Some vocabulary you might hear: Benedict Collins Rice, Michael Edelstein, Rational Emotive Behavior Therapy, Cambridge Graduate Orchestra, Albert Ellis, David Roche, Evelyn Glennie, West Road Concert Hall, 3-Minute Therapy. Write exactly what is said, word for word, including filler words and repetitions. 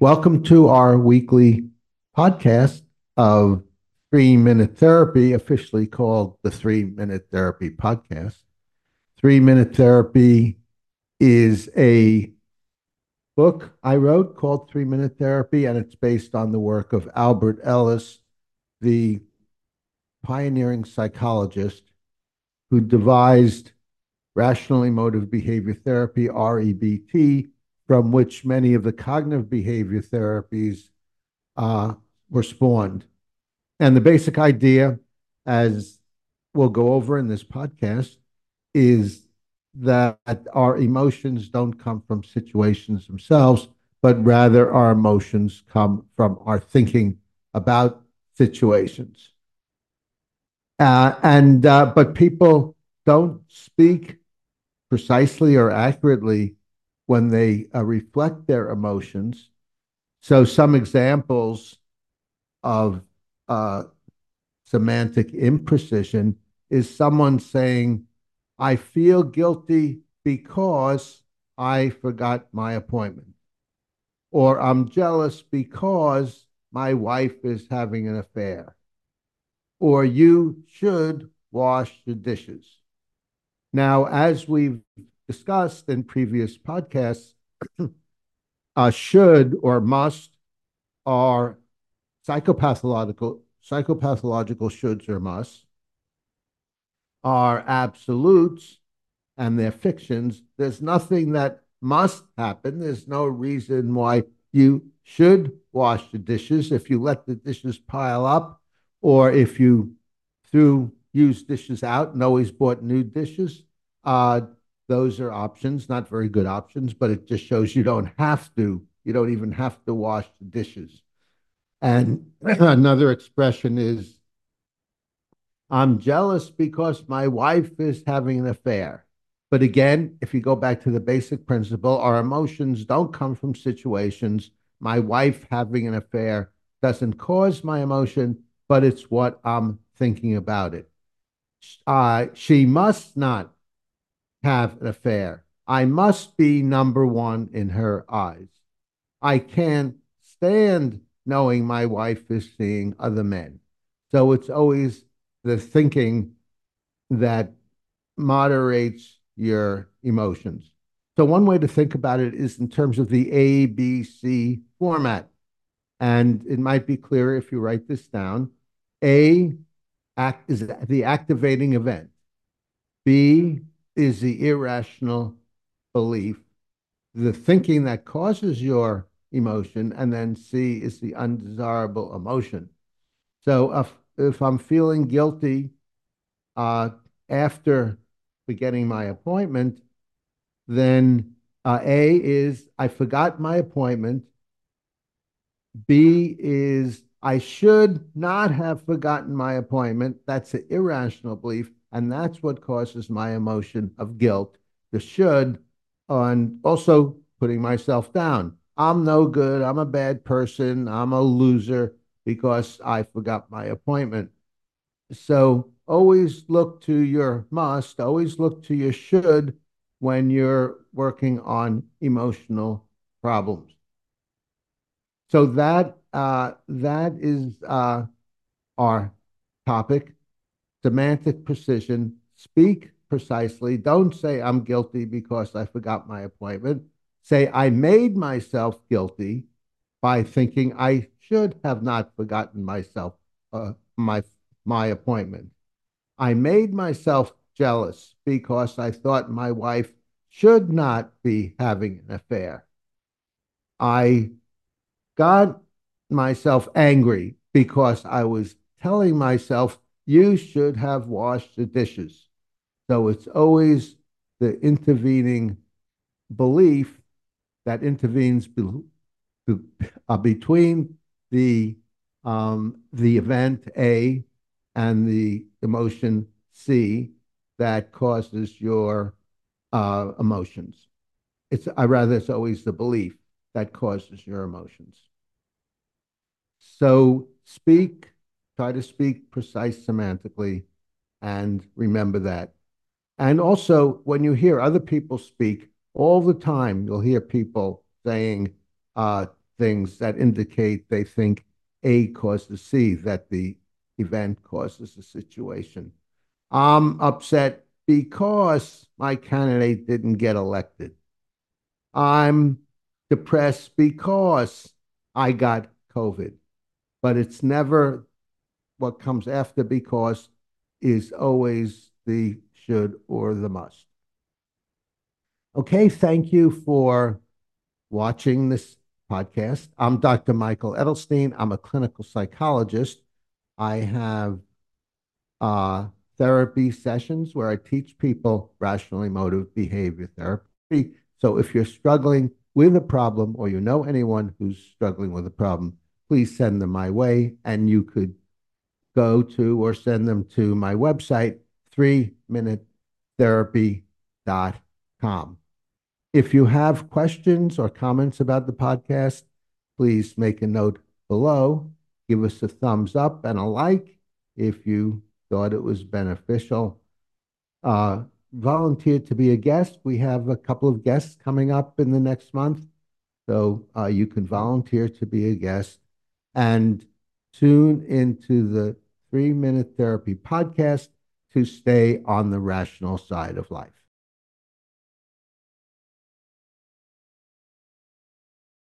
Welcome to our weekly podcast of three minute Therapy, officially called the three minute Therapy Podcast. three minute Therapy is a book I wrote called three minute Therapy, and it's based on the work of Albert Ellis, the pioneering psychologist who devised Rational Emotive Behavior Therapy, R E B T, from which many of the cognitive behavior therapies uh, were spawned. And the basic idea, as we'll go over in this podcast, is that our emotions don't come from situations themselves, but rather our emotions come from our thinking about situations. Uh, and uh, but people don't speak precisely or accurately when they uh, reflect their emotions. So some examples of uh, semantic imprecision is someone saying, I feel guilty because I forgot my appointment, or I'm jealous because my wife is having an affair, or you should wash the dishes. Now, as we've discussed in previous podcasts, uh, should or must are psychopathological, psychopathological shoulds or musts, are absolutes, and they're fictions. There's nothing that must happen. There's no reason why you should wash the dishes. If you let the dishes pile up, or if you threw used dishes out and always bought new dishes, uh, those are options, not very good options, but it just shows you don't have to. You don't even have to wash the dishes. And another expression is, I'm jealous because my wife is having an affair. But again, if you go back to the basic principle, our emotions don't come from situations. My wife having an affair doesn't cause my emotion, but it's what I'm thinking about it. Uh, she must not have an affair. I must be number one in her eyes. I can't stand knowing my wife is seeing other men. So it's always the thinking that moderates your emotions. So one way to think about it is in terms of the A B C format. And it might be clearer if you write this down. A act is the activating event. B is the irrational belief, the thinking that causes your emotion, and then C is the undesirable emotion. So if, if I'm feeling guilty uh, after forgetting my appointment, then uh, A is I forgot my appointment. B is I should not have forgotten my appointment. That's an irrational belief, and that's what causes my emotion of guilt, the should, and also putting myself down. I'm no good. I'm a bad person. I'm a loser because I forgot my appointment. So always look to your must, always look to your should when you're working on emotional problems. So that uh, that is uh, our topic. Semantic precision, speak precisely. Don't say I'm guilty because I forgot my appointment. Say I made myself guilty by thinking I should have not forgotten myself, uh, my, my appointment. I made myself jealous because I thought my wife should not be having an affair. I got myself angry because I was telling myself you should have washed the dishes. So it's always the intervening belief that intervenes be, be, uh, between the, um, the event A and the emotion C that causes your uh, emotions. It's, I rather, it's always the belief that causes your emotions. So speak Try to speak precise semantically, and remember that. And also, when you hear other people speak all the time, you'll hear people saying uh, things that indicate they think A causes C, that the event causes the situation. I'm upset because my candidate didn't get elected. I'm depressed because I got COVID. But it's never what comes after because is always the should or the must. Okay, thank you for watching this podcast. I'm Doctor Michael Edelstein. I'm a clinical psychologist. I have uh, therapy sessions where I teach people rational emotive behavior therapy. So if you're struggling with a problem or you know anyone who's struggling with a problem, please send them my way, and you could go to or send them to my website, three minute therapy dot com. If you have questions or comments about the podcast, please make a note below. Give us a thumbs up and a like if you thought it was beneficial. Uh, volunteer to be a guest. We have a couple of guests coming up in the next month, so uh, you can volunteer to be a guest. And tune into the three minute therapy podcast to stay on the rational side of life.